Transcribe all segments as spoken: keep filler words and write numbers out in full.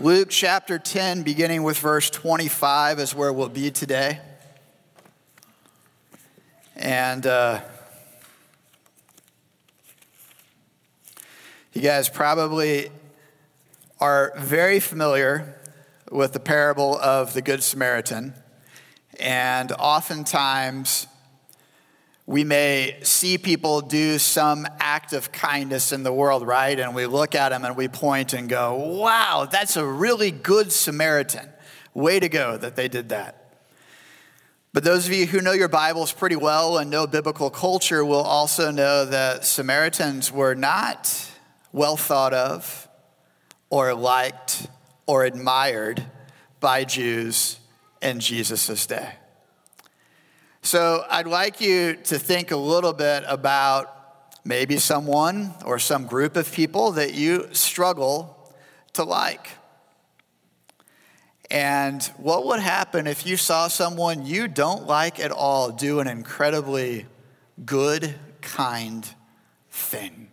Luke chapter ten, beginning with verse twenty-five, is where we'll be today. And uh, you guys probably are very familiar with the parable of the Good Samaritan. And oftentimes, we may see people do some act of kindness in the world, right? And we look at them and we point and go, wow, that's a really good Samaritan. Way to go that they did that. But those of you who know your Bibles pretty well and know biblical culture will also know that Samaritans were not well thought of or liked or admired by Jews in Jesus' day. So I'd like you to think a little bit about maybe someone or some group of people that you struggle to like. And what would happen if you saw someone you don't like at all do an incredibly good, kind thing?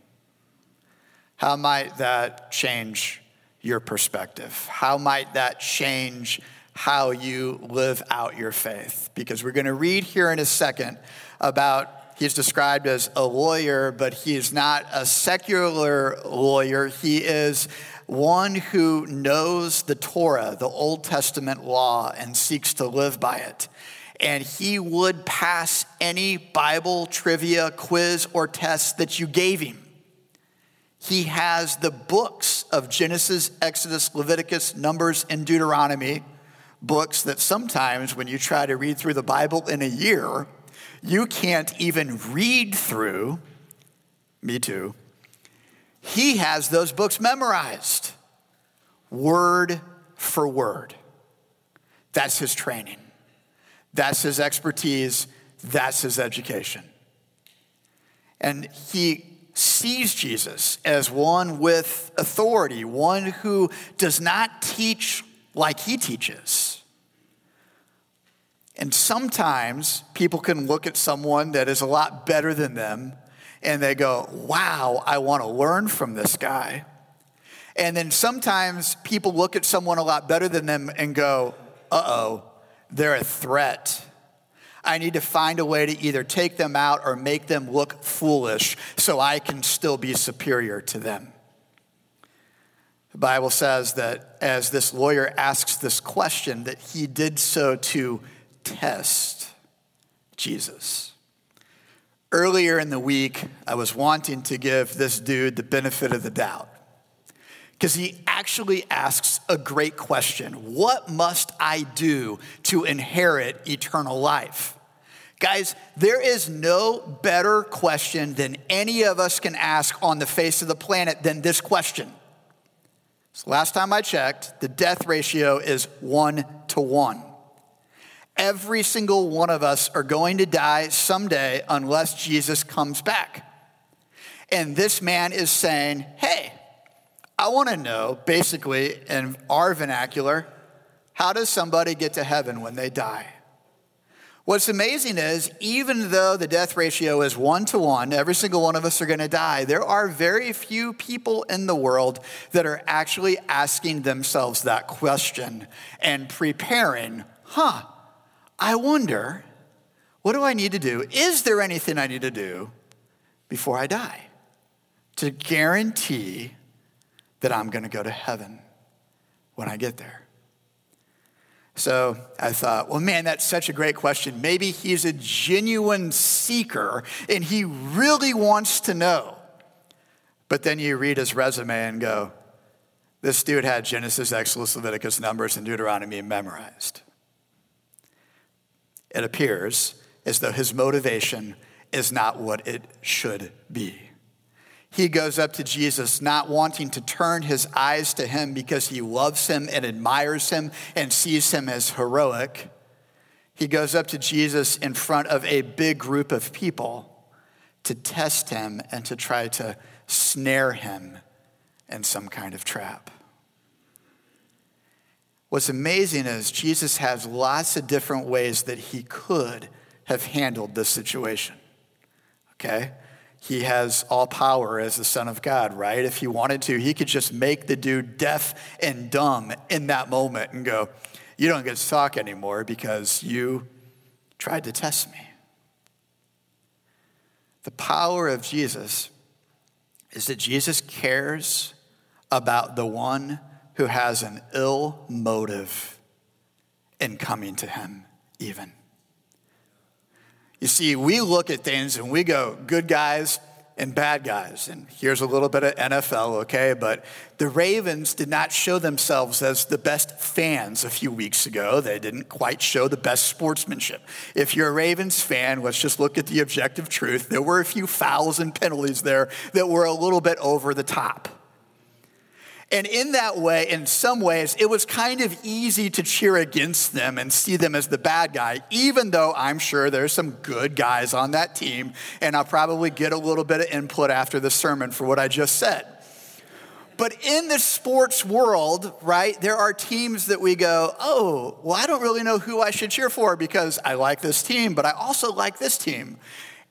How might that change your perspective? How might that change how you live out your faith? Because we're going to read here in a second about, he's described as a lawyer, but he is not a secular lawyer. He is one who knows the Torah, the Old Testament law, and seeks to live by it. And he would pass any Bible trivia quiz or test that you gave him. He has the books of Genesis, Exodus, Leviticus, Numbers, and Deuteronomy, books that sometimes when you try to read through the Bible in a year, you can't even read through. Me too. He has those books memorized, word for word. That's his training. That's his expertise. That's his education. And he sees Jesus as one with authority, one who does not teach like he teaches. And sometimes people can look at someone that is a lot better than them and they go, wow, I want to learn from this guy. And then sometimes people look at someone a lot better than them and go, uh-oh, they're a threat. I need to find a way to either take them out or make them look foolish so I can still be superior to them. The Bible says that as this lawyer asks this question, that he did so to test Jesus. Earlier in the week, I was wanting to give this dude the benefit of the doubt because he actually asks a great question. What must I do to inherit eternal life? Guys, there is no better question than any of us can ask on the face of the planet than this question. So last time I checked, the death ratio is one to one. Every single one of us are going to die someday unless Jesus comes back. And this man is saying, hey, I want to know, basically, in our vernacular, how does somebody get to heaven when they die? What's amazing is, even though the death ratio is one to one, every single one of us are going to die, there are very few people in the world that are actually asking themselves that question and preparing, huh, I wonder, what do I need to do? Is there anything I need to do before I die to guarantee that I'm going to go to heaven when I get there? So I thought, well, man, that's such a great question. Maybe he's a genuine seeker and he really wants to know. But then you read his resume and go, this dude had Genesis, Exodus, Leviticus, Numbers, and Deuteronomy memorized. It appears as though his motivation is not what it should be. He goes up to Jesus not wanting to turn his eyes to him because he loves him and admires him and sees him as heroic. He goes up to Jesus in front of a big group of people to test him and to try to snare him in some kind of trap. What's amazing is Jesus has lots of different ways that he could have handled this situation, okay? He has all power as the Son of God, right? If he wanted to, he could just make the dude deaf and dumb in that moment and go, you don't get to talk anymore because you tried to test me. The power of Jesus is that Jesus cares about the one who has an ill motive in coming to him even. You see, we look at things and we go, good guys and bad guys. And here's a little bit of N F L, okay? But the Ravens did not show themselves as the best fans a few weeks ago. They didn't quite show the best sportsmanship. If you're a Ravens fan, let's just look at the objective truth. There were a few fouls and penalties there that were a little bit over the top. And in that way, in some ways, it was kind of easy to cheer against them and see them as the bad guy, even though I'm sure there's some good guys on that team, and I'll probably get a little bit of input after the sermon for what I just said. But in the sports world, right, there are teams that we go, oh, well, I don't really know who I should cheer for because I like this team, but I also like this team.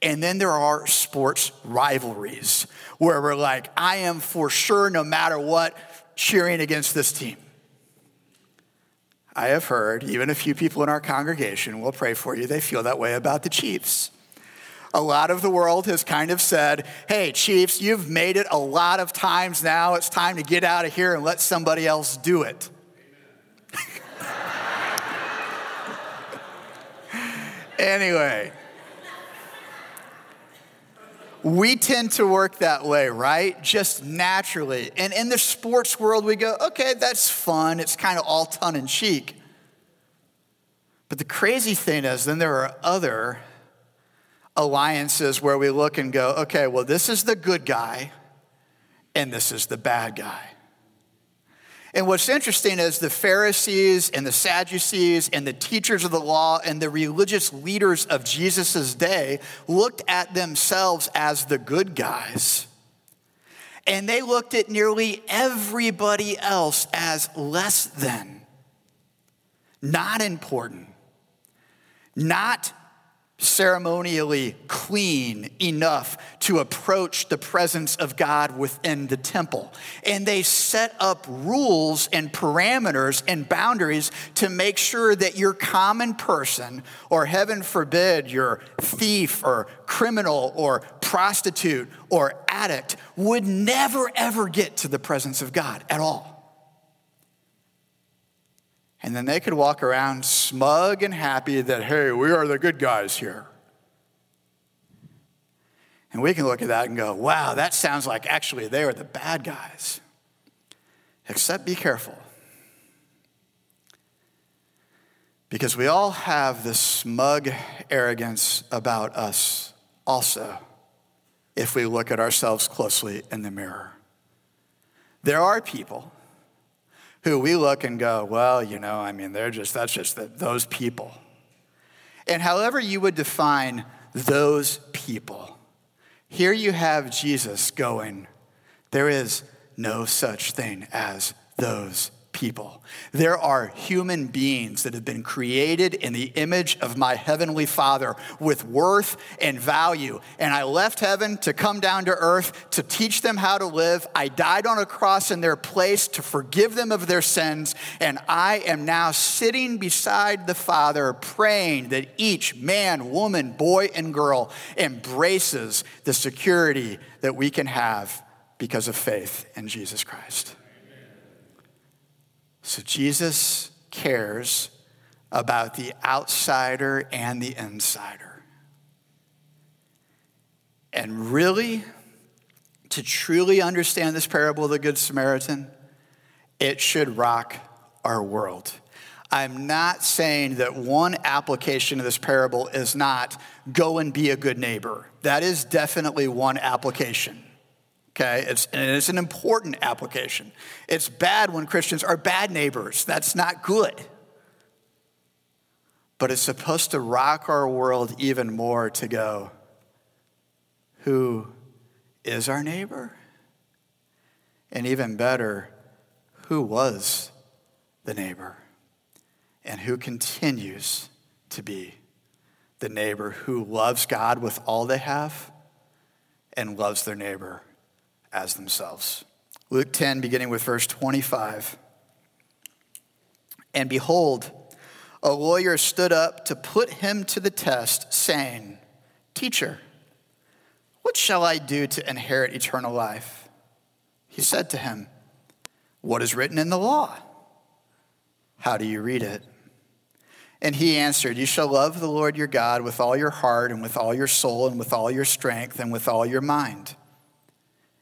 And then there are sports rivalries where we're like, I am for sure, no matter what, cheering against this team. I have heard even a few people in our congregation, we'll pray for you, they feel that way about the Chiefs. A lot of the world has kind of said, hey, Chiefs, you've made it a lot of times now. It's time to get out of here and let somebody else do it. Anyway. We tend to work that way, right? Just naturally. And in the sports world, we go, okay, that's fun. It's kind of all tongue in cheek. But the crazy thing is, then there are other alliances where we look and go, okay, well, this is the good guy and this is the bad guy. And what's interesting is the Pharisees and the Sadducees and the teachers of the law and the religious leaders of Jesus' day looked at themselves as the good guys. And they looked at nearly everybody else as less than, not important, not ceremonially clean enough to approach the presence of God within the temple. And they set up rules and parameters and boundaries to make sure that your common person, or heaven forbid, your thief or criminal or prostitute or addict, would never ever get to the presence of God at all. And then they could walk around smug and happy that, hey, we are the good guys here. And we can look at that and go, wow, that sounds like actually they are the bad guys. Except be careful. Because we all have this smug arrogance about us also if we look at ourselves closely in the mirror. There are people who we look and go, well, you know, I mean, they're just, that's just the, those people. And however you would define those people, here you have Jesus going, there is no such thing as those people. There are human beings that have been created in the image of my heavenly Father with worth and value. And I left heaven to come down to earth to teach them how to live. I died on a cross in their place to forgive them of their sins. And I am now sitting beside the Father praying that each man, woman, boy, and girl embraces the security that we can have because of faith in Jesus Christ. So Jesus cares about the outsider and the insider. And really, to truly understand this parable of the Good Samaritan, it should rock our world. I'm not saying that one application of this parable is not go and be a good neighbor. That is definitely one application. Okay, it's, and it's an important application. It's bad when Christians are bad neighbors. That's not good. But it's supposed to rock our world even more to go, who is our neighbor? And even better, who was the neighbor? And who continues to be the neighbor who loves God with all they have and loves their neighbor as themselves. Luke ten, beginning with verse twenty-five. And behold, a lawyer stood up to put him to the test, saying, Teacher, what shall I do to inherit eternal life? He said to him, What is written in the law? How do you read it? And he answered, You shall love the Lord your God with all your heart and with all your soul and with all your strength and with all your mind,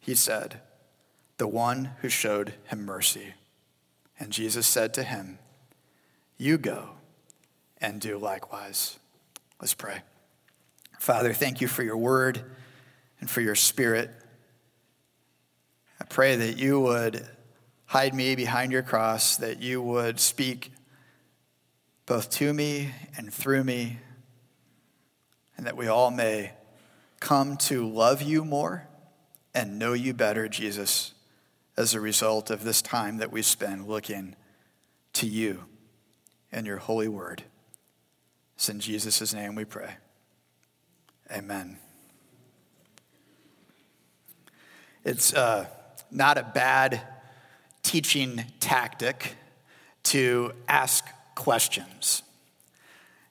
He said, The one who showed him mercy. And Jesus said to him, You go and do likewise. Let's pray. Father, thank you for your word and for your spirit. I pray that you would hide me behind your cross, that you would speak both to me and through me, and that we all may come to love you more and know you better, Jesus, as a result of this time that we spend looking to you and your holy word. It's in Jesus' name we pray. Amen. It's uh, not a bad teaching tactic to ask questions.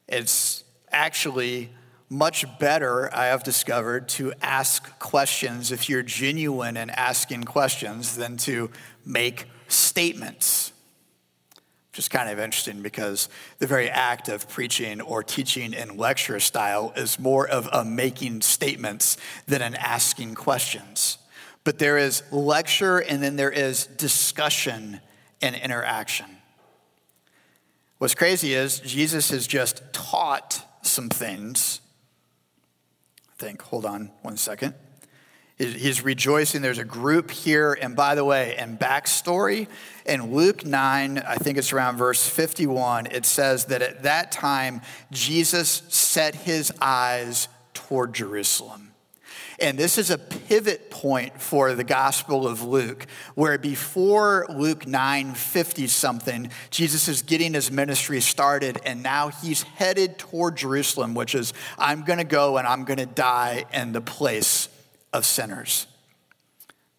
It's actually much better, I have discovered, to ask questions if you're genuine in asking questions than to make statements, which is kind of interesting because the very act of preaching or teaching in lecture style is more of a making statements than an asking questions. But there is lecture and then there is discussion and interaction. What's crazy is Jesus has just taught some things. think, hold on one second. He's rejoicing. There's a group here. And by the way, in backstory, in Luke nine, I think it's around verse fifty-one, it says that at that time, Jesus set his eyes toward Jerusalem. And this is a pivot point for the Gospel of Luke, where before Luke nine fifty something, Jesus is getting his ministry started, and now he's headed toward Jerusalem, which is, I'm going to go and I'm going to die in the place of sinners.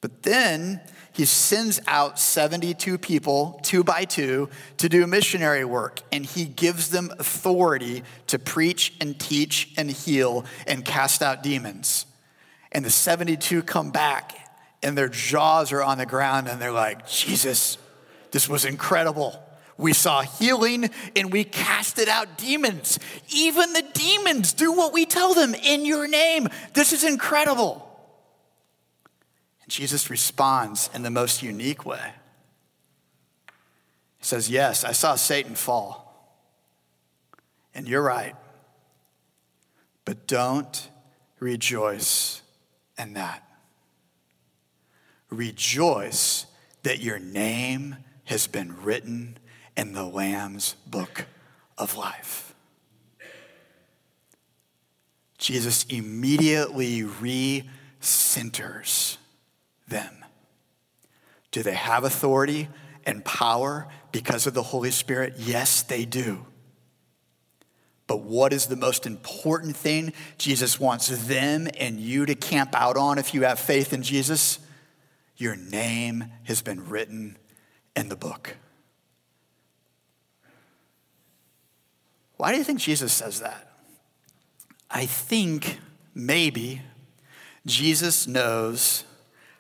But then he sends out seventy-two people, two by two, to do missionary work. And he gives them authority to preach and teach and heal and cast out demons. And the seventy-two come back and their jaws are on the ground and they're like, Jesus, this was incredible. We saw healing and we casted out demons. Even the demons do what we tell them in your name. This is incredible. And Jesus responds in the most unique way. He says, yes, I saw Satan fall. And you're right. But don't rejoice in that. Rejoice that your name has been written in the Lamb's book of life. Jesus immediately re-centers them. Do they have authority and power because of the Holy Spirit? Yes, they do. But what is the most important thing Jesus wants them and you to camp out on if you have faith in Jesus? Your name has been written in the book. Why do you think Jesus says that? I think maybe Jesus knows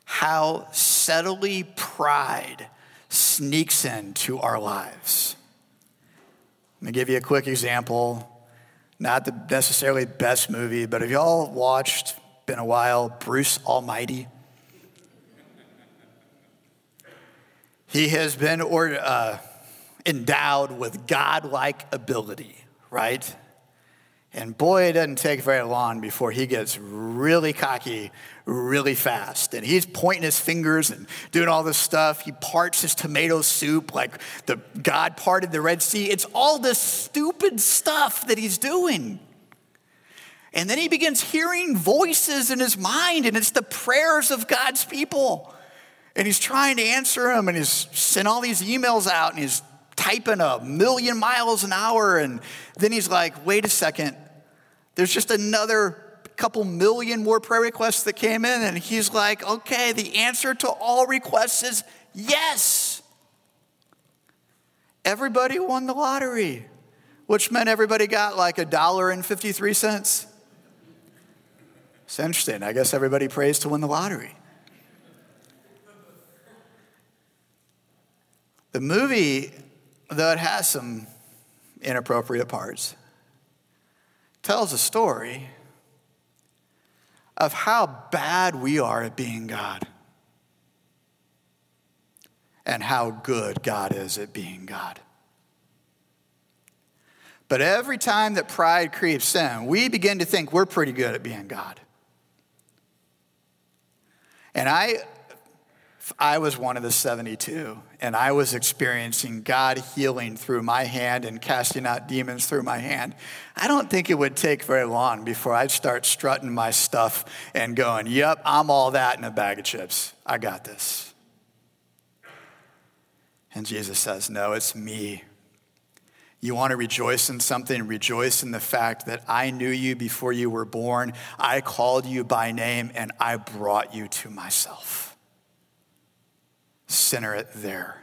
how subtly pride sneaks into our lives. Let me give you a quick example. Not the necessarily best movie, but have y'all watched, been a while, Bruce Almighty? He has been or, uh, endowed with godlike ability, right? And boy, it doesn't take very long before he gets really cocky really fast. And he's pointing his fingers and doing all this stuff. He parts his tomato soup like the God parted the Red Sea. It's all this stupid stuff that he's doing. And then he begins hearing voices in his mind, and it's the prayers of God's people. And he's trying to answer them, and he's sent all these emails out, and he's typing a million miles an hour, and then he's like, wait a second, there's just another couple million more prayer requests that came in, and he's like, okay, the answer to all requests is yes. Everybody won the lottery, which meant everybody got like a dollar and fifty-three cents. It's interesting. I guess everybody prays to win the lottery. The movie, though it has some inappropriate parts, tells a story of how bad we are at being God and how good God is at being God. But every time that pride creeps in, we begin to think we're pretty good at being God. And I... I was one of the seventy-two, and I was experiencing God healing through my hand and casting out demons through my hand. I don't think it would take very long before I'd start strutting my stuff and going, yep, I'm all that in a bag of chips. I got this. And Jesus says, no, it's me. You want to rejoice in something? Rejoice in the fact that I knew you before you were born. I called you by name, and I brought you to myself. Center it there.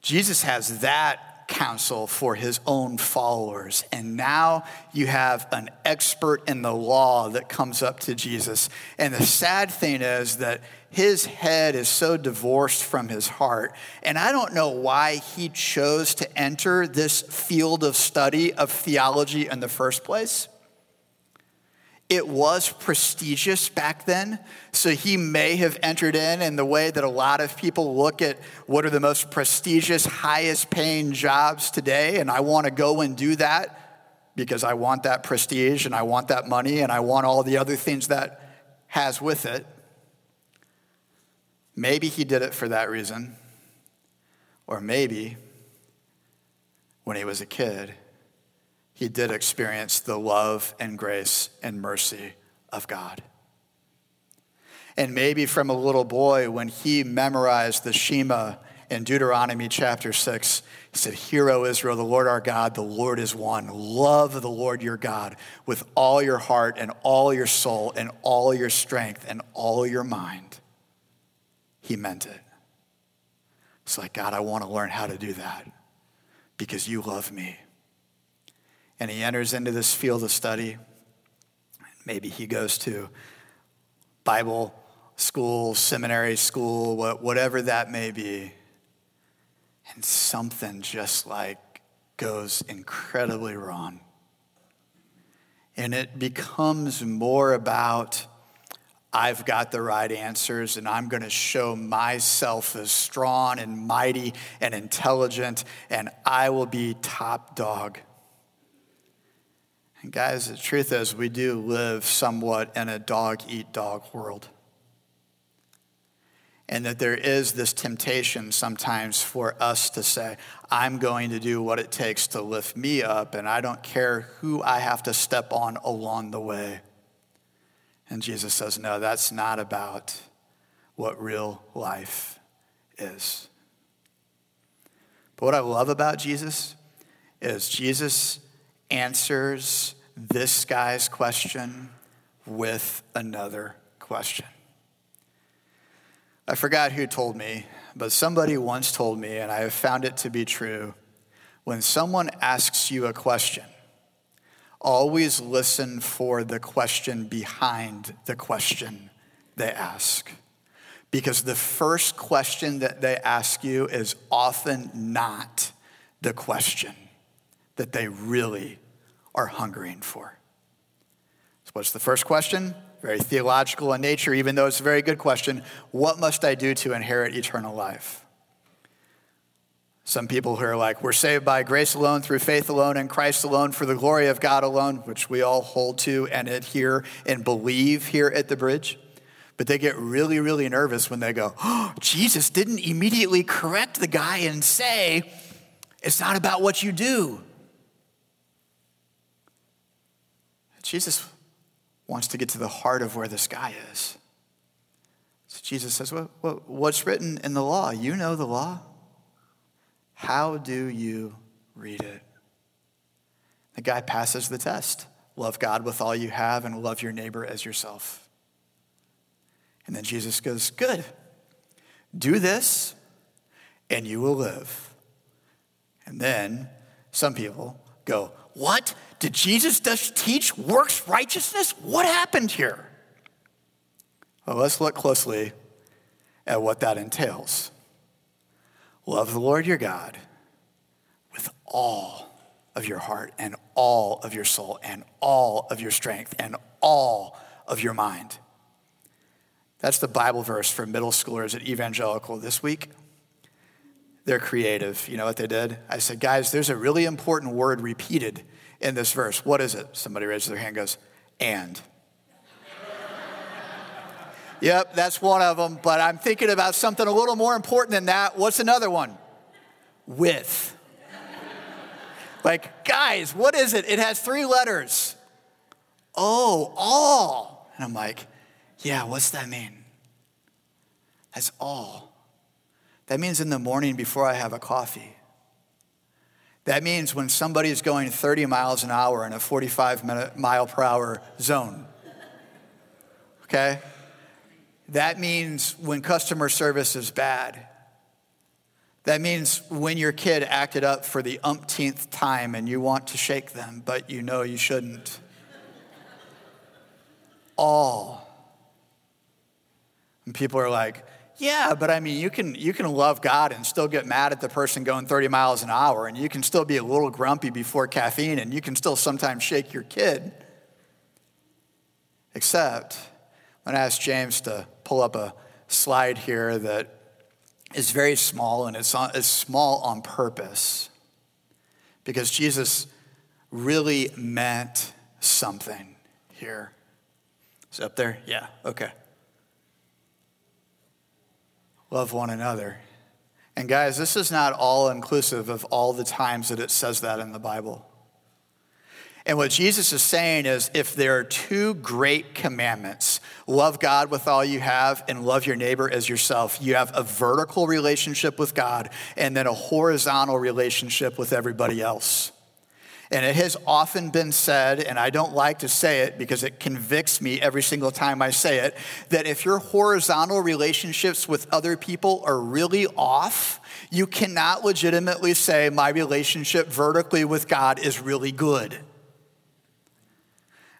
Jesus has that counsel for his own followers. And now you have an expert in the law that comes up to Jesus. And the sad thing is that his head is so divorced from his heart. And I don't know why he chose to enter this field of study of theology in the first place. It was prestigious back then, so he may have entered in in the way that a lot of people look at what are the most prestigious, highest paying jobs today, and I want to go and do that because I want that prestige and I want that money and I want all the other things that has with it. Maybe he did it for that reason, or maybe when he was a kid, he did experience the love and grace and mercy of God. And maybe from a little boy, when he memorized the Shema in Deuteronomy chapter six, he said, hear, O Israel, the Lord our God, the Lord is one. Love the Lord your God with all your heart and all your soul and all your strength and all your mind. He meant it. It's like, God, I want to learn how to do that because you love me. And he enters into this field of study. Maybe he goes to Bible school, seminary school, whatever that may be. And something just like goes incredibly wrong. And it becomes more about, I've got the right answers, and I'm going to show myself as strong and mighty and intelligent, and I will be top dog. And guys, the truth is we do live somewhat in a dog-eat-dog world. and that there is this temptation sometimes for us to say, I'm going to do what it takes to lift me up, and I don't care who I have to step on along the way. And Jesus says, no, that's not about what real life is. But what I love about Jesus is Jesus answers this guy's question with another question. I forgot who told me, but somebody once told me, and I have found it to be true, when someone asks you a question, always listen for the question behind the question they ask. Because the first question that they ask you is often not the question that they really are hungering for. So what's the first question? Very theological in nature, even though it's a very good question. What must I do to inherit eternal life? Some people who are like, we're saved by grace alone, through faith alone, in Christ alone, for the glory of God alone, which we all hold to and adhere and believe here at the Bridge. But they get really, really nervous when they go, oh, Jesus didn't immediately correct the guy and say, it's not about what you do. Jesus wants to get to the heart of where this guy is. So Jesus says, well, well, what's written in the law? You know the law. How do you read it? The guy passes the test. Love God with all you have and love your neighbor as yourself. And then Jesus goes, good. Do this and you will live. And then some people go, what? Did Jesus just teach works righteousness? What happened here? Well, let's look closely at what that entails. Love the Lord your God with all of your heart and all of your soul and all of your strength and all of your mind. That's the Bible verse for middle schoolers at Evangelical this week. They're creative. You know what they did? I said, guys, there's a really important word repeated in this verse. What is it? Somebody raises their hand and goes, and. Yep, that's one of them, but I'm thinking about something a little more important than that. What's another one? With. Like, guys, what is it? It has three letters. Oh, all. And I'm like, yeah, what's that mean? That's all. That means in the morning before I have a coffee. That means when somebody is going thirty miles an hour in a forty-five mile per hour zone, okay? That means when customer service is bad. That means when your kid acted up for the umpteenth time and you want to shake them, but you know you shouldn't. All. And people are like, yeah, but I mean, you can you can love God and still get mad at the person going thirty miles an hour, and you can still be a little grumpy before caffeine, and you can still sometimes shake your kid. Except, I'm gonna ask James to pull up a slide here that is very small, and it's, on, it's small on purpose, because Jesus really meant something here. Is it up there? Yeah, okay. Love one another. And guys, this is not all inclusive of all the times that it says that in the Bible. And what Jesus is saying is, if there are two great commandments, love God with all you have and love your neighbor as yourself, you have a vertical relationship with God and then a horizontal relationship with everybody else. And it has often been said, and I don't like to say it because it convicts me every single time I say it, that if your horizontal relationships with other people are really off, you cannot legitimately say my relationship vertically with God is really good.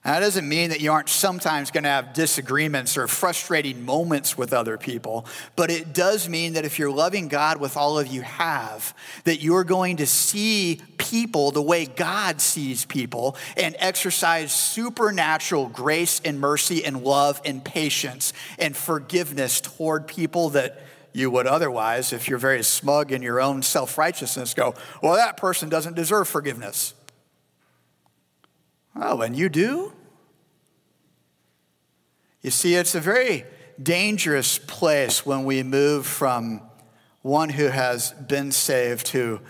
And that doesn't mean that you aren't sometimes going to have disagreements or frustrating moments with other people, but it does mean that if you're loving God with all of you have, that you're going to see people the way God sees people and exercise supernatural grace and mercy and love and patience and forgiveness toward people that you would otherwise, if you're very smug in your own self-righteousness, go, well, that person doesn't deserve forgiveness. Oh, and you do? You see, it's a very dangerous place when we move from one who has been saved who,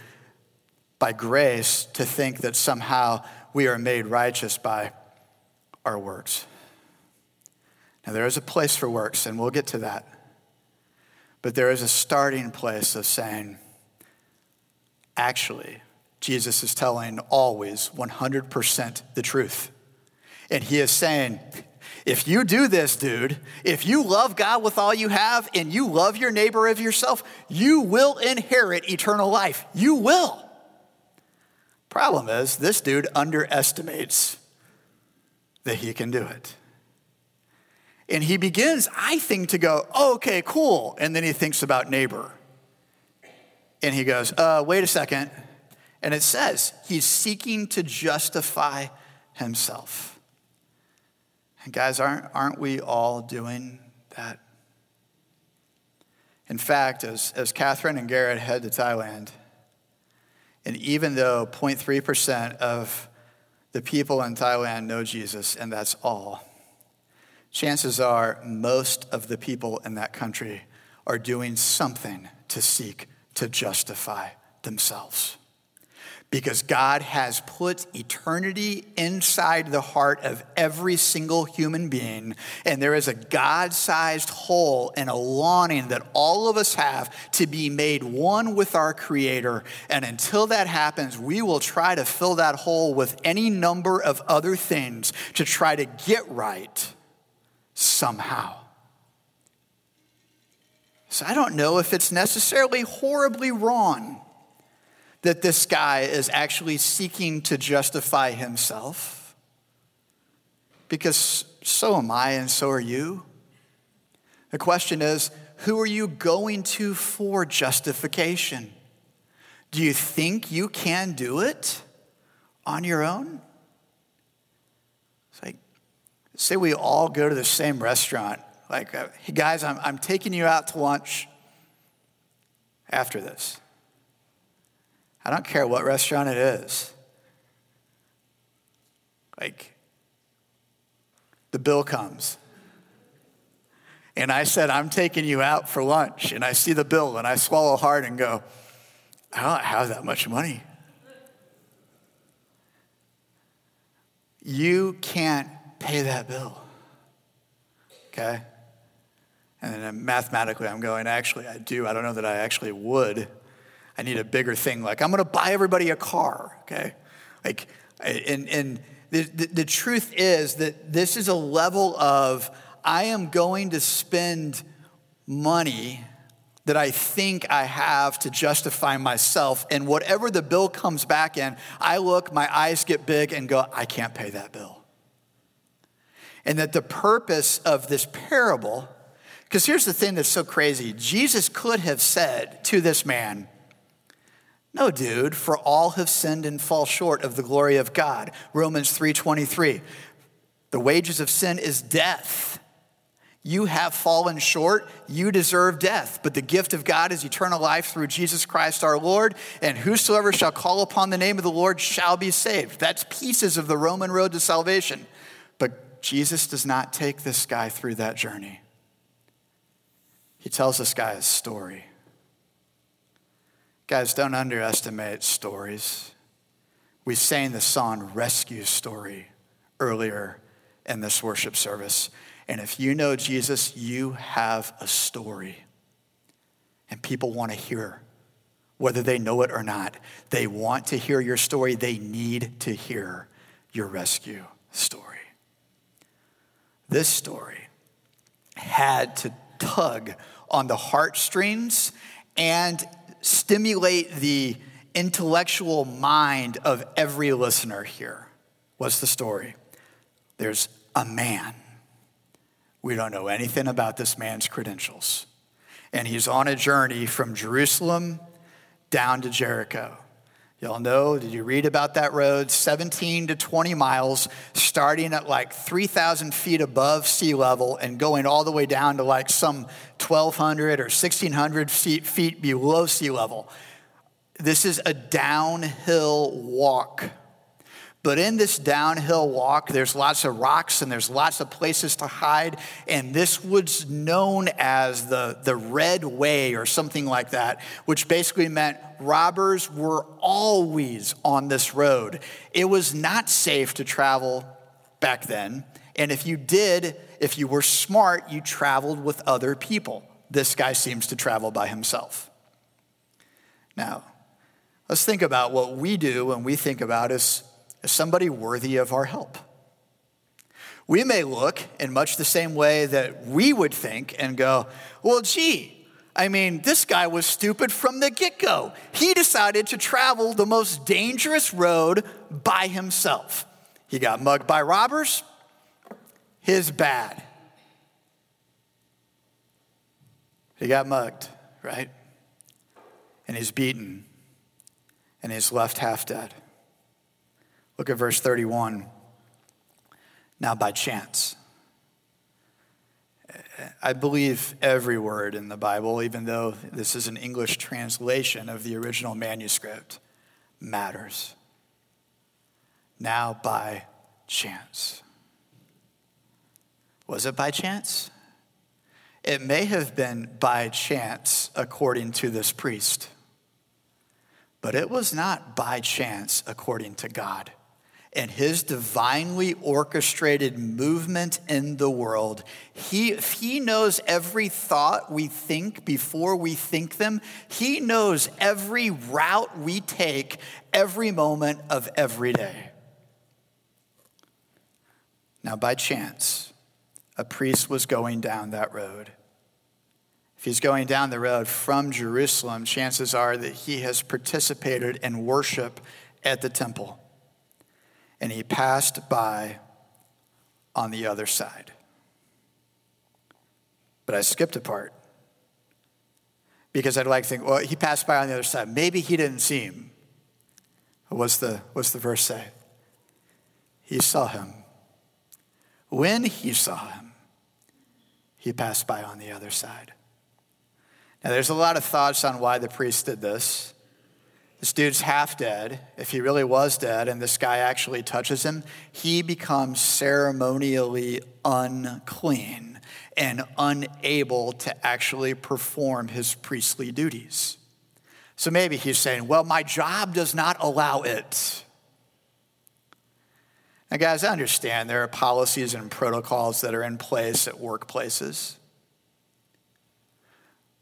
by grace, to think that somehow we are made righteous by our works. Now, there is a place for works, and we'll get to that. But there is a starting place of saying, actually, Jesus is telling always one hundred percent the truth. And he is saying, if you do this, dude, if you love God with all you have and you love your neighbor as yourself, you will inherit eternal life. You will. Problem is, this dude underestimates that he can do it. And he begins, I think, to go, oh, okay, cool. And then he thinks about neighbor. And he goes, uh, wait a second. And it says he's seeking to justify himself. And guys, aren't, aren't we all doing that? In fact, as, as Catherine and Garrett head to Thailand, and even though zero point three percent of the people in Thailand know Jesus, and that's all, chances are most of the people in that country are doing something to seek to justify themselves. Because God has put eternity inside the heart of every single human being. And there is a God-sized hole and a longing that all of us have to be made one with our Creator. And until that happens, we will try to fill that hole with any number of other things to try to get right somehow. So I don't know if it's necessarily horribly wrong that this guy is actually seeking to justify himself, because so am I and so are you. The question is, who are you going to for justification? Do you think you can do it on your own? It's like, say we all go to the same restaurant. Like, hey guys, I'm, I'm taking you out to lunch after this. I don't care what restaurant it is. Like, the bill comes. And I said, I'm taking you out for lunch. And I see the bill and I swallow hard and go, I don't have that much money. You can't pay that bill. Okay? And then mathematically I'm going, actually, I do. I don't know that I actually would. I need a bigger thing. Like, I'm going to buy everybody a car, okay? Like, and, and the, the, the truth is that this is a level of, I am going to spend money that I think I have to justify myself. And whatever the bill comes back in, I look, my eyes get big and go, I can't pay that bill. And that the purpose of this parable, because here's the thing that's so crazy. Jesus could have said to this man, no, dude, for all have sinned and fall short of the glory of God. Romans three twenty-three, the wages of sin is death. You have fallen short, you deserve death. But the gift of God is eternal life through Jesus Christ our Lord. And whosoever shall call upon the name of the Lord shall be saved. That's pieces of the Roman road to salvation. But Jesus does not take this guy through that journey. He tells this guy his story. Guys, don't underestimate stories. We sang the song Rescue Story earlier in this worship service. And if you know Jesus, you have a story. And people want to hear, whether they know it or not. They want to hear your story. They need to hear your rescue story. This story had to tug on the heartstrings and stimulate the intellectual mind of every listener here. What's the story? There's a man. We don't know anything about this man's credentials. And he's on a journey from Jerusalem down to Jericho. Y'all know, did you read about that road? seventeen to twenty miles, starting at like three thousand feet above sea level and going all the way down to like some twelve hundred or sixteen hundred feet below sea level. This is a downhill walk. But in this downhill walk, there's lots of rocks and there's lots of places to hide. And this was known as the, the Red Way or something like that, which basically meant robbers were always on this road. It was not safe to travel back then. And if you did, if you were smart, you traveled with other people. This guy seems to travel by himself. Now, let's think about what we do when we think about is, is somebody worthy of our help. We may look in much the same way that we would think and go, well, gee, I mean, this guy was stupid from the get-go. He decided to travel the most dangerous road by himself. He got mugged by robbers. His bad. He got mugged, right? And he's beaten. And he's left half dead. Look at verse thirty-one. Now by chance. I believe every word in the Bible, even though this is an English translation of the original manuscript, matters. Now by chance. Was it by chance? It may have been by chance, according to this priest. But it was not by chance, according to God. In his divinely orchestrated movement in the world, he, if he knows every thought we think before we think them, he knows every route we take every moment of every day. Now, by chance, a priest was going down that road. If he's going down the road from Jerusalem, chances are that he has participated in worship at the temple. And he passed by on the other side. But I skipped a part. Because I'd like to think, well, he passed by on the other side. Maybe he didn't see him. What's the, what's the verse say? He saw him. When he saw him, he passed by on the other side. Now, there's a lot of thoughts on why the priest did this. This dude's half dead. If he really was dead and this guy actually touches him, he becomes ceremonially unclean and unable to actually perform his priestly duties. So maybe he's saying, well, my job does not allow it. Now, guys, I understand there are policies and protocols that are in place at workplaces.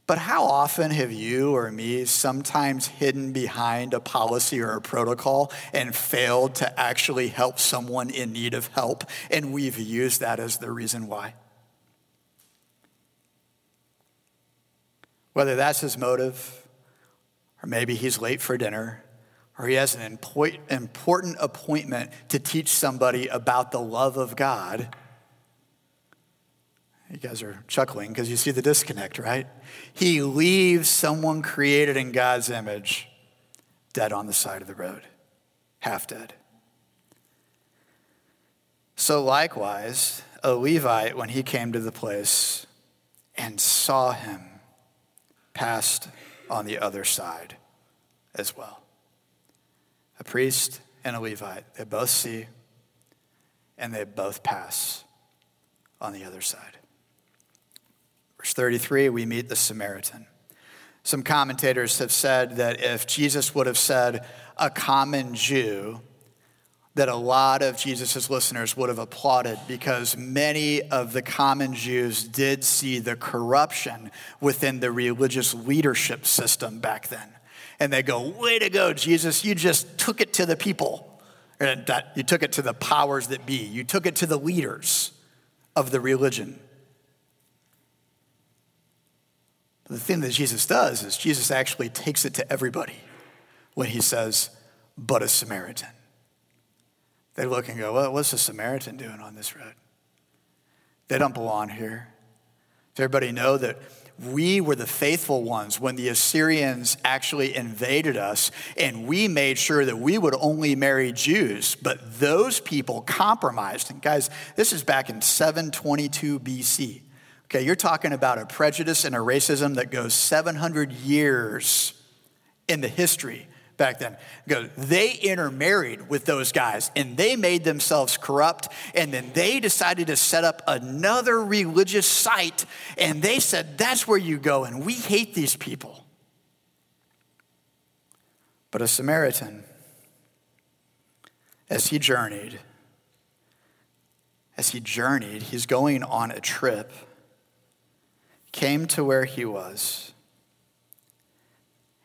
But how often have you or me sometimes hidden behind a policy or a protocol and failed to actually help someone in need of help, and we've used that as the reason why? Whether that's his motive, or maybe he's late for dinner, or he has an important appointment to teach somebody about the love of God. You guys are chuckling because you see the disconnect, right? He leaves someone created in God's image dead on the side of the road, half dead. So likewise, a Levite, when he came to the place and saw him, passed on the other side as well. A priest and a Levite, they both see and they both pass on the other side. Verse thirty-three, we meet the Samaritan. Some commentators have said that if Jesus would have said a common Jew, that a lot of Jesus' listeners would have applauded because many of the common Jews did see the corruption within the religious leadership system back then. And they go, way to go, Jesus, you just took it to the people. You took it to the powers that be. You took it to the leaders of the religion. The thing that Jesus does is Jesus actually takes it to everybody when he says, but a Samaritan. They look and go, well, what's a Samaritan doing on this road? They don't belong here. Does everybody know that we were the faithful ones when the Assyrians actually invaded us, and we made sure that we would only marry Jews, but those people compromised. And guys, this is back in seven twenty-two B C. Okay, you're talking about a prejudice and a racism that goes seven hundred years in the history back then. They intermarried with those guys and they made themselves corrupt. And then they decided to set up another religious site. And they said, that's where you go. And we hate these people. But a Samaritan, as he journeyed, as he journeyed, he's going on a trip, came to where he was.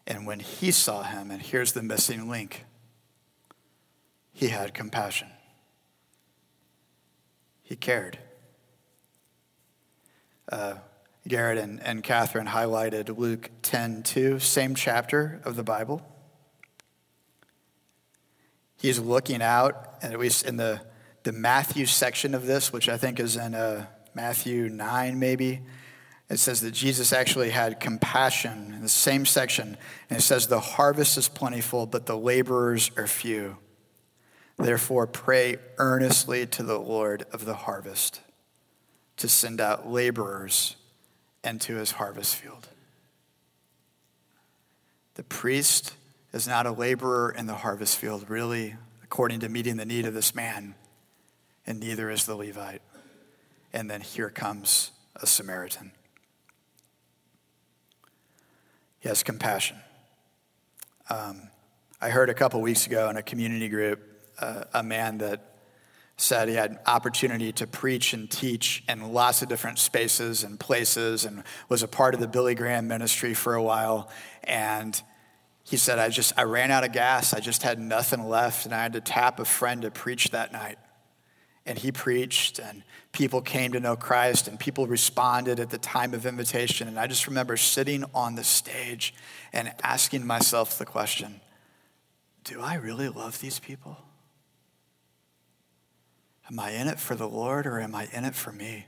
And when he saw him, and here's the missing link, he had compassion. He cared. Uh, Garrett and, and Catherine highlighted Luke ten two, same chapter of the Bible. He's looking out, and at least in the, the Matthew section of this, which I think is in uh, Matthew nine maybe, it says that Jesus actually had compassion in the same section. And it says, the harvest is plentiful, but the laborers are few. Therefore, pray earnestly to the Lord of the harvest to send out laborers into his harvest field. The priest is not a laborer in the harvest field, really, according to meeting the need of this man, and neither is the Levite. And then here comes a Samaritan. He has compassion. Um, I heard a couple weeks ago in a community group, uh, a man that said he had an opportunity to preach and teach in lots of different spaces and places and was a part of the Billy Graham ministry for a while. And he said, I just, I ran out of gas. I just had nothing left. And I had to tap a friend to preach that night. And he preached, and people came to know Christ, and people responded at the time of invitation. And I just remember sitting on the stage and asking myself the question, do I really love these people? Am I in it for the Lord, or am I in it for me?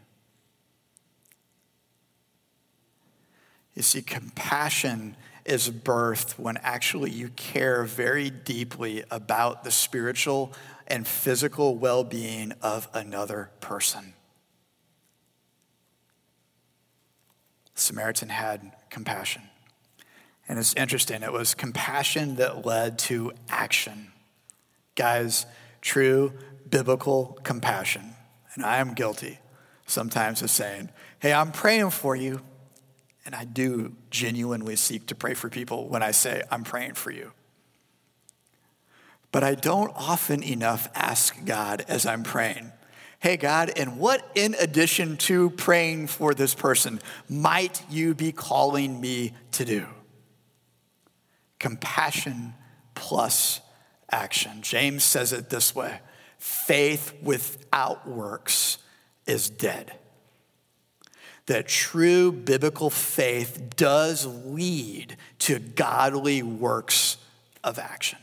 You see, compassion is birthed when actually you care very deeply about the spiritual and physical well-being of another person. The Samaritan had compassion. And it's interesting, it was compassion that led to action. Guys, true biblical compassion. And I am guilty sometimes of saying, hey, I'm praying for you. And I do genuinely seek to pray for people when I say, I'm praying for you. But I don't often enough ask God as I'm praying, hey, God, and what in addition to praying for this person might you be calling me to do? Compassion plus action. James says it this way, faith without works is dead. That true biblical faith does lead to godly works of action.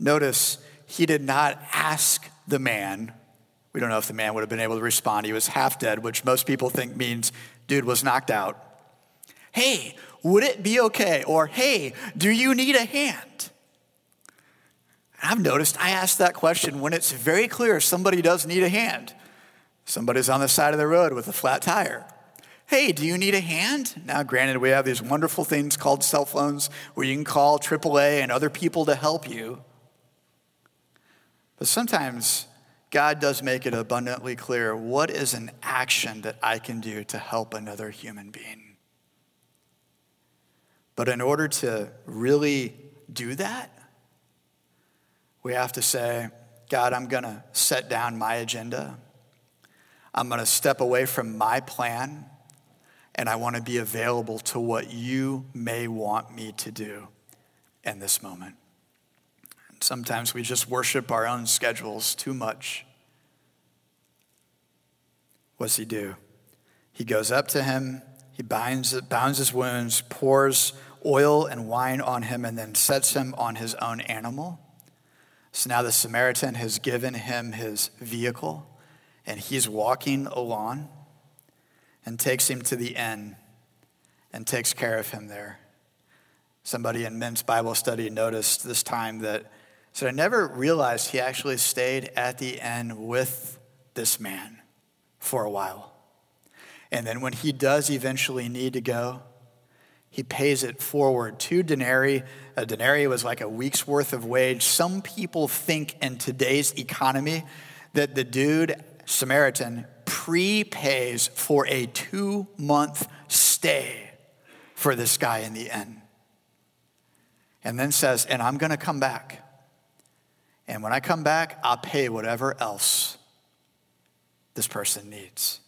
Notice he did not ask the man. We don't know if the man would have been able to respond. He was half dead, which most people think means dude was knocked out. Hey, would it be okay? Or hey, do you need a hand? And I've noticed I ask that question when it's very clear somebody does need a hand. Somebody's on the side of the road with a flat tire. Hey, do you need a hand? Now, granted, we have these wonderful things called cell phones where you can call triple A and other people to help you. But sometimes God does make it abundantly clear what is an action that I can do to help another human being. But in order to really do that, we have to say, God, I'm going to set down my agenda. I'm going to step away from my plan, and I want to be available to what you may want me to do in this moment. And sometimes we just worship our own schedules too much. What's he do? He goes up to him, he binds, bounds his wounds, pours oil and wine on him, and then sets him on his own animal. So now the Samaritan has given him his vehicle, and he's walking along and takes him to the inn and takes care of him there. Somebody in men's Bible study noticed this time that, said, I never realized he actually stayed at the inn with this man for a while. And then when he does eventually need to go, He pays it forward. Two denarii, a denarii was like a week's worth of wage. Some people think in today's economy that the dude, Samaritan, prepays for a two-month stay for this guy in the inn. And then says, and I'm going to come back. And when I come back, I'll pay whatever else this person needs.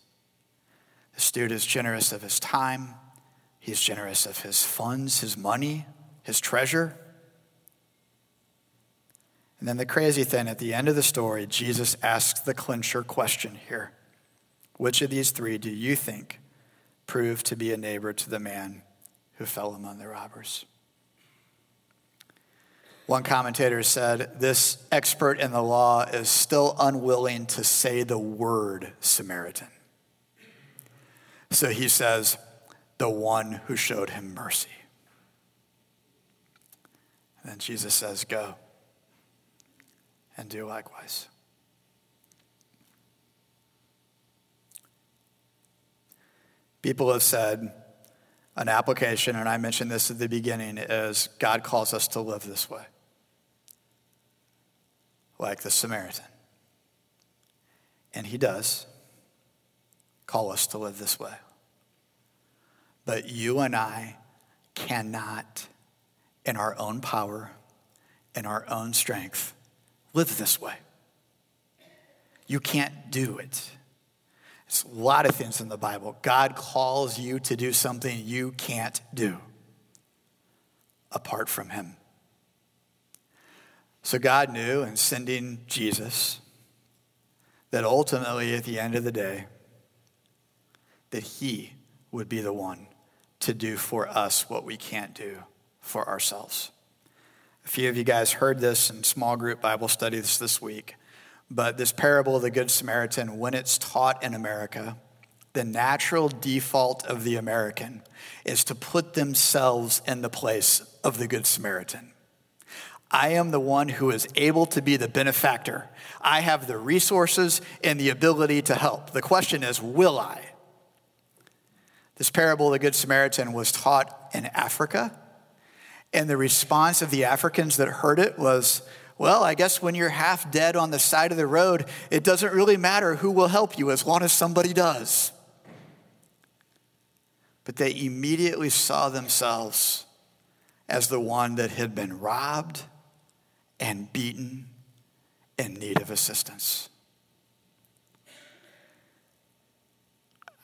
This dude is generous of his time. He's generous of his funds, his money, his treasure. And then the crazy thing, at the end of the story, Jesus asks the clincher question here. Which of these three do you think proved to be a neighbor to the man who fell among the robbers? One commentator said, this expert in the law is still unwilling to say the word Samaritan. So he says, the one who showed him mercy. And then Jesus says, go and do likewise. People have said an application, and I mentioned this at the beginning, is God calls us to live this way. Like the Samaritan. And he does call us to live this way. But you and I cannot, in our own power, in our own strength, live this way. You can't do it. It's a lot of things in the Bible. God calls you to do something you can't do apart from him. So God knew in sending Jesus that ultimately at the end of the day that he would be the one to do for us what we can't do for ourselves. A few of you guys heard this in small group Bible studies this week, but this parable of the Good Samaritan, when it's taught in America, the natural default of the American is to put themselves in the place of the Good Samaritan. I am the one who is able to be the benefactor. I have the resources and the ability to help. The question is, will I? This parable of the Good Samaritan was taught in Africa, and the response of the Africans that heard it was, well, I guess when you're half dead on the side of the road, it doesn't really matter who will help you as long as somebody does. But they immediately saw themselves as the one that had been robbed and beaten in need of assistance.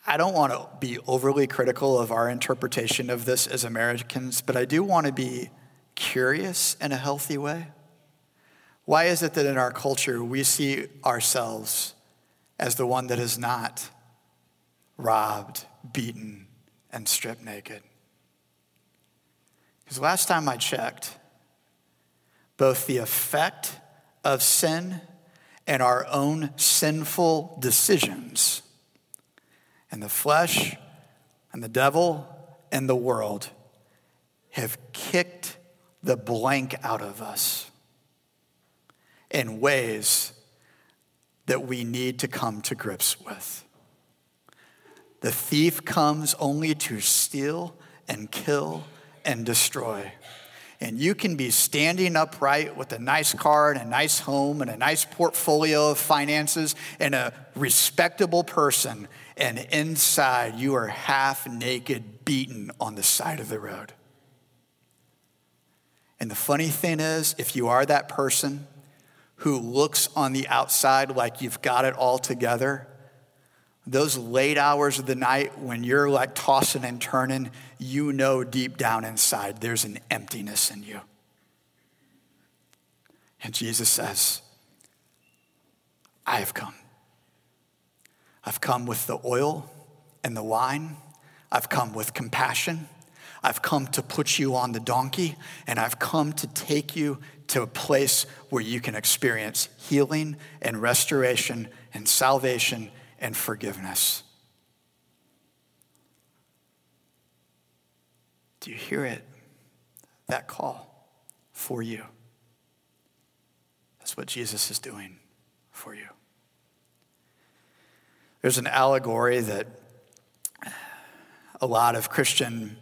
I don't want to be overly critical of our interpretation of this as Americans, but I do want to be curious in a healthy way. Why is it that in our culture we see ourselves as the one that is not robbed, beaten, and stripped naked? Because last time I checked, both the effect of sin and our own sinful decisions and the flesh, and the devil, and the world have kicked the blank out of us in ways that we need to come to grips with. The thief comes only to steal and kill and destroy. And you can be standing upright with a nice car and a nice home and a nice portfolio of finances and a respectable person, and inside you are half naked, beaten on the side of the road. And the funny thing is, if you are that person who looks on the outside like you've got it all together, those late hours of the night when you're like tossing and turning, you know deep down inside there's an emptiness in you. And Jesus says, I have come. I've come with the oil and the wine. I've come with compassion. I've come to put you on the donkey, and I've come to take you to a place where you can experience healing and restoration and salvation and forgiveness. Do you hear it? That call for you. That's what Jesus is doing for you. There's an allegory that a lot of Christian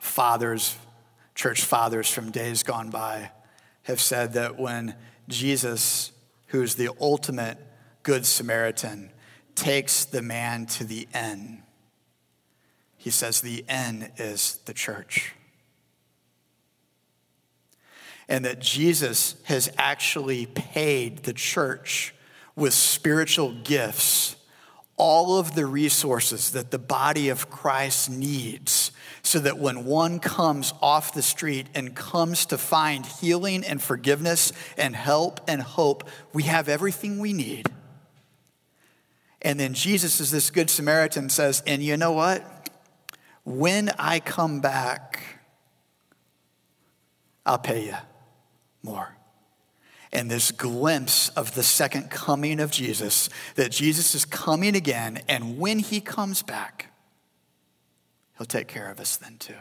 fathers, church fathers from days gone by, have said that when Jesus, who is the ultimate Good Samaritan, takes the man to the end, he says the end is the church. And that Jesus has actually paid the church with spiritual gifts, all of the resources that the body of Christ needs, so that when one comes off the street and comes to find healing and forgiveness and help and hope, we have everything we need. And then Jesus, as this Good Samaritan, says, and you know what? When I come back, I'll pay you more. And this glimpse of the second coming of Jesus, that Jesus is coming again, and when he comes back, he'll take care of us then too.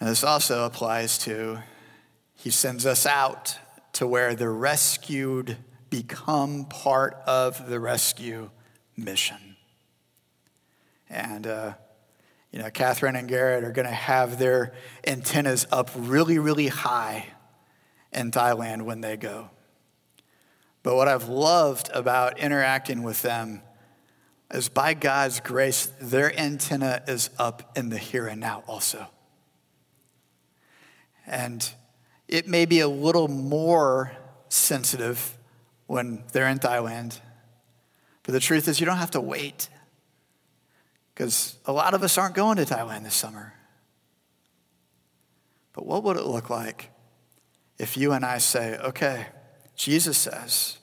And this also applies to, he sends us out to where the rescued become part of the rescue mission. And, uh, You know, Catherine and Garrett are going to have their antennas up really, really high in Thailand when they go. But what I've loved about interacting with them is, by God's grace, their antenna is up in the here and now also. And it may be a little more sensitive when they're in Thailand. But the truth is, you don't have to wait, because a lot of us aren't going to Thailand this summer. But what would it look like if you and I say, okay, Jesus says,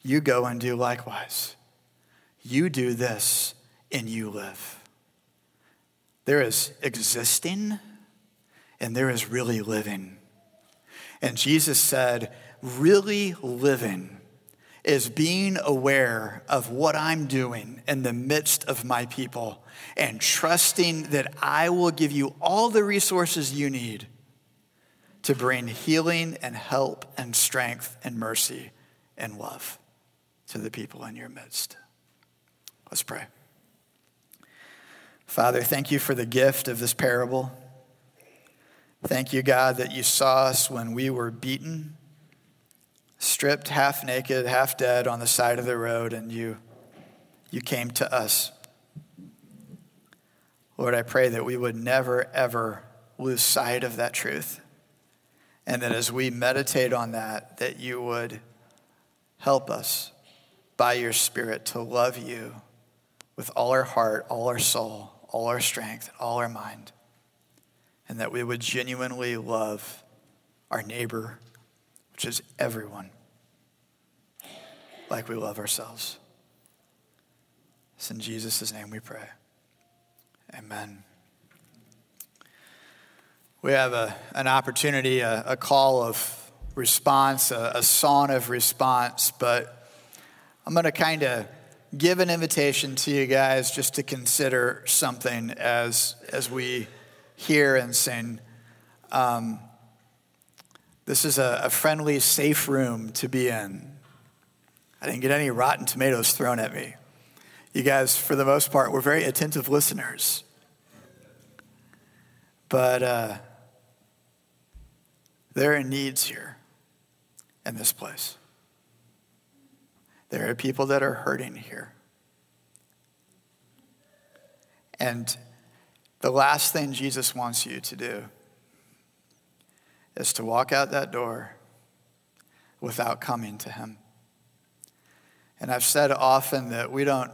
you go and do likewise. You do this and you live. There is existing and there is really living. And Jesus said, really living is being aware of what I'm doing in the midst of my people and trusting that I will give you all the resources you need to bring healing and help and strength and mercy and love to the people in your midst. Let's pray. Father, thank you for the gift of this parable. Thank you, God, that you saw us when we were beaten, stripped, half naked, half dead on the side of the road, and you, you came to us. Lord, I pray that we would never, ever lose sight of that truth, and that as we meditate on that, that you would help us by your Spirit to love you with all our heart, all our soul, all our strength, all our mind, and that we would genuinely love our neighbor, which is everyone, like we love ourselves. It's in Jesus' name we pray. Amen. We have a, an opportunity, a, a call of response, a, a song of response, but I'm going to kind of give an invitation to you guys just to consider something as, as we hear and sing. Um, This is a, a friendly, safe room to be in. I didn't get any rotten tomatoes thrown at me. You guys, for the most part, were very attentive listeners. But uh, there are needs here in this place. There are people that are hurting here. And the last thing Jesus wants you to do is to walk out that door without coming to him. And I've said often that we don't,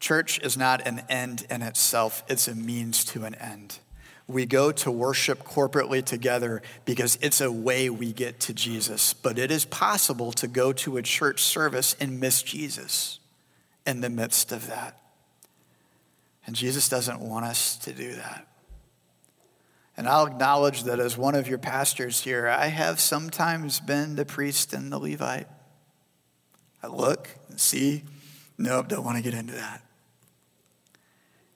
church is not an end in itself, it's a means to an end. We go to worship corporately together because it's a way we get to Jesus, but it is possible to go to a church service and miss Jesus in the midst of that. And Jesus doesn't want us to do that. And I'll acknowledge that as one of your pastors here, I have sometimes been the priest and the Levite. I look and see, nope, don't want to get into that.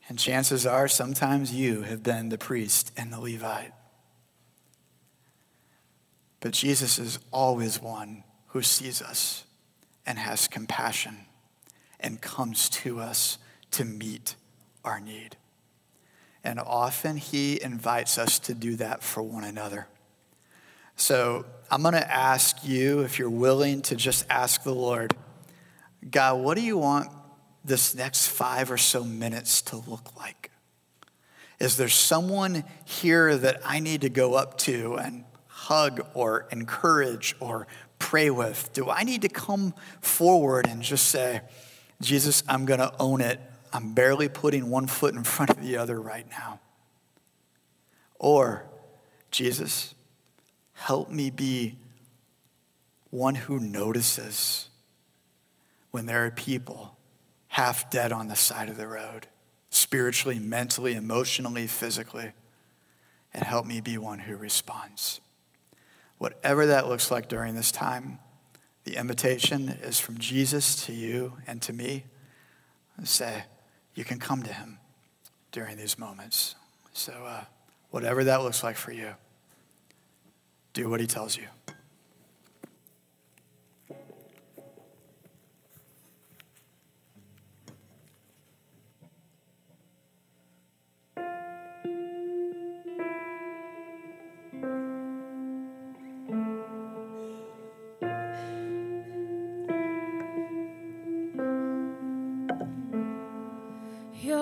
And chances are sometimes you have been the priest and the Levite. But Jesus is always one who sees us and has compassion and comes to us to meet our need. And often he invites us to do that for one another. So I'm going to ask you, if you're willing, to just ask the Lord, God, what do you want this next five or so minutes to look like? Is there someone here that I need to go up to and hug or encourage or pray with? Do I need to come forward and just say, Jesus, I'm going to own it. I'm barely putting one foot in front of the other right now. Or, Jesus, help me be one who notices when there are people half dead on the side of the road, spiritually, mentally, emotionally, physically, and help me be one who responds. Whatever that looks like during this time, the invitation is from Jesus to you and to me. Say, you can come to him during these moments. So uh, whatever that looks like for you, do what he tells you. You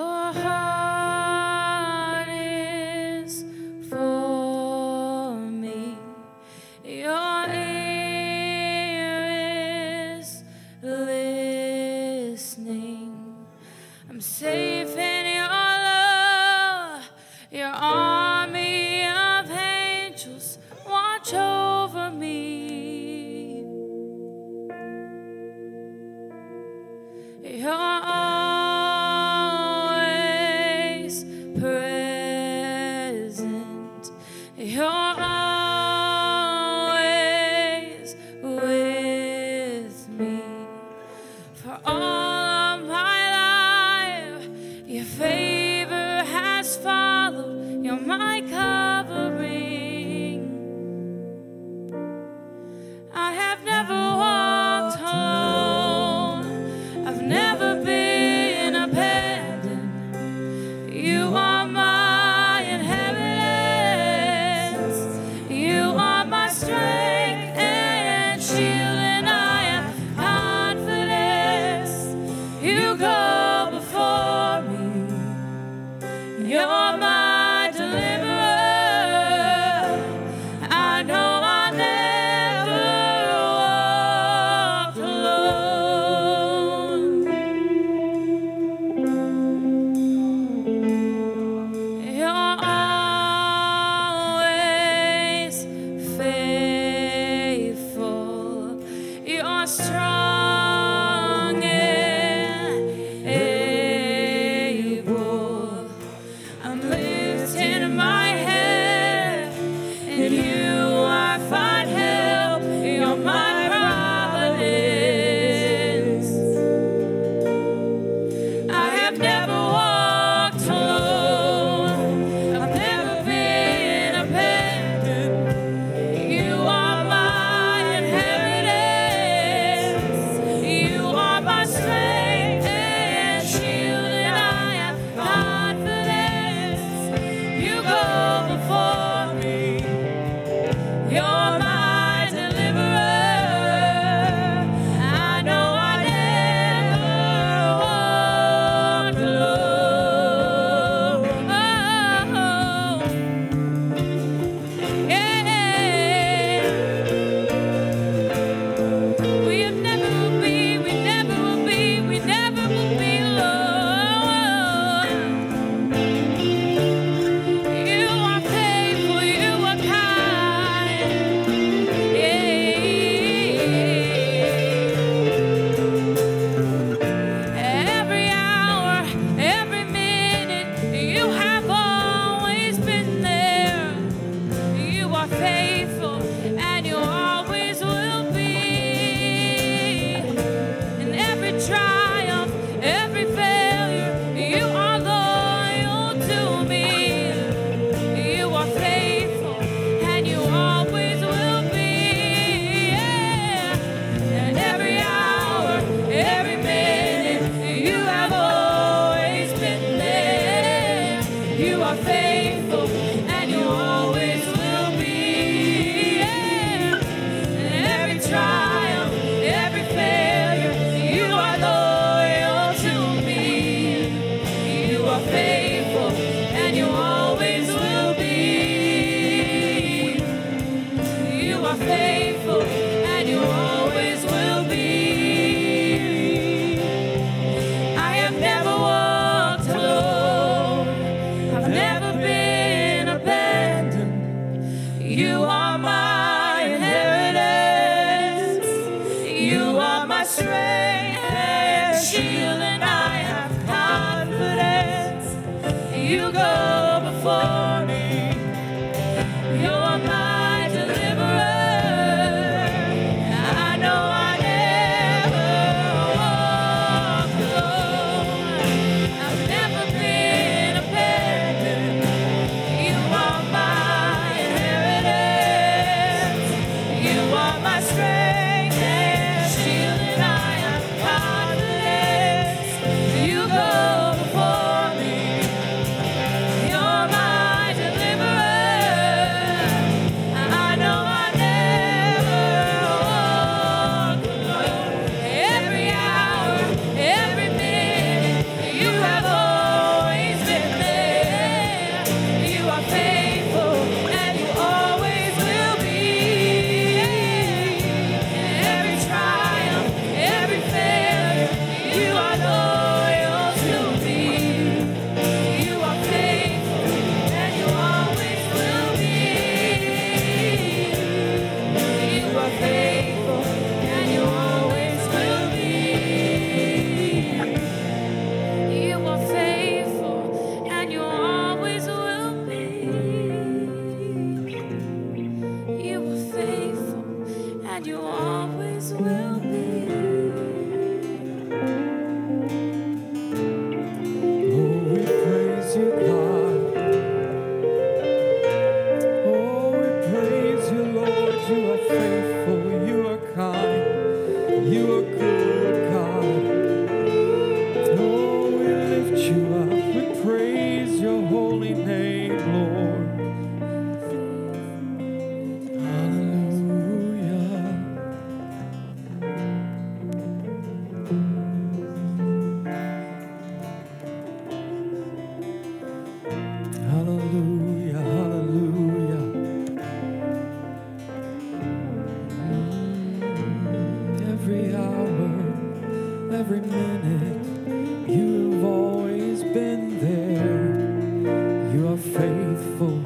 faithful,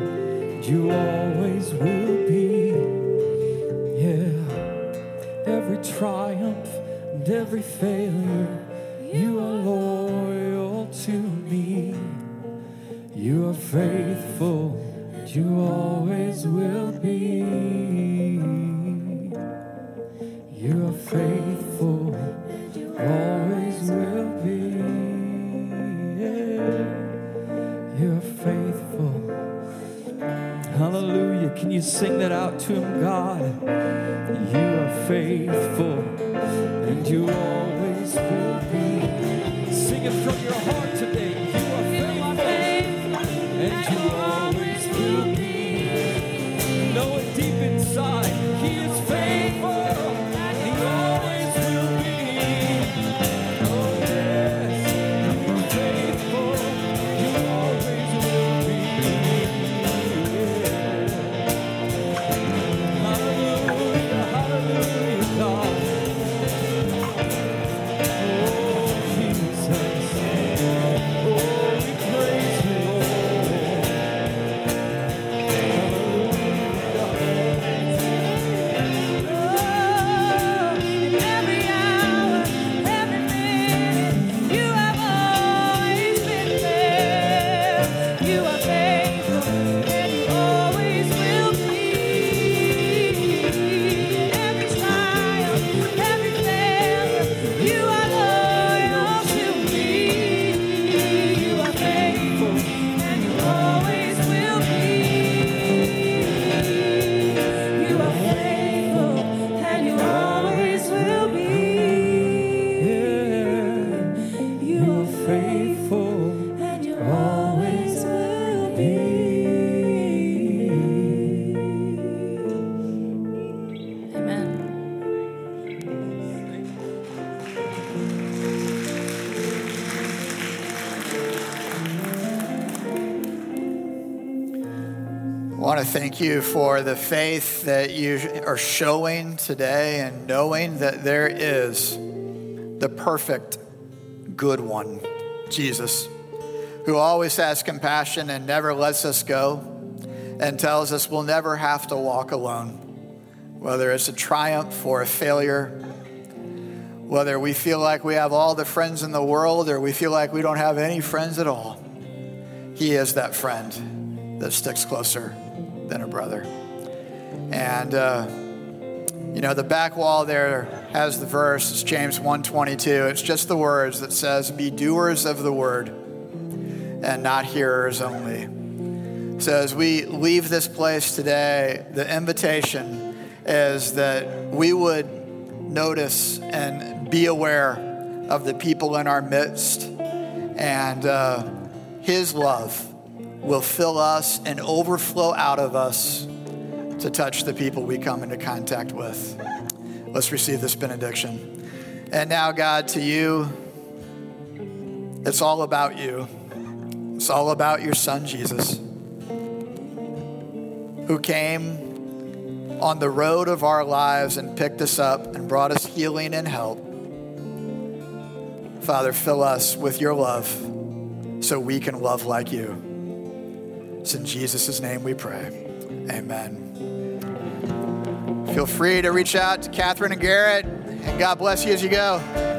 you always will be. Yeah, every triumph and every failure, you are loyal to me. You are faithful, you always will be. You are faithful, you always will be. Yeah. You are faithful. Hallelujah. Can you sing that out to him, God? You are faithful, and you always will be. Sing it from your heart today. You are faithful, and you always will be. Know it deep inside. He is faithful. Thank you for the faith that you are showing today and knowing that there is the perfect good one, Jesus, who always has compassion and never lets us go and tells us we'll never have to walk alone, whether it's a triumph or a failure, whether we feel like we have all the friends in the world or we feel like we don't have any friends at all. He is that friend that sticks closer than a brother. And, uh, you know, the back wall there has the verse. It's James one twenty-two. It's just the words that says, be doers of the word and not hearers only. So as we leave this place today, the invitation is that we would notice and be aware of the people in our midst, and uh, his love will fill us and overflow out of us to touch the people we come into contact with. Let's receive this benediction. And now, God, to you, it's all about you. It's all about your son, Jesus, who came on the road of our lives and picked us up and brought us healing and help. Father, fill us with your love so we can love like you. It's in Jesus' name we pray. Amen. Feel free to reach out to Catherine and Garrett, and God bless you as you go.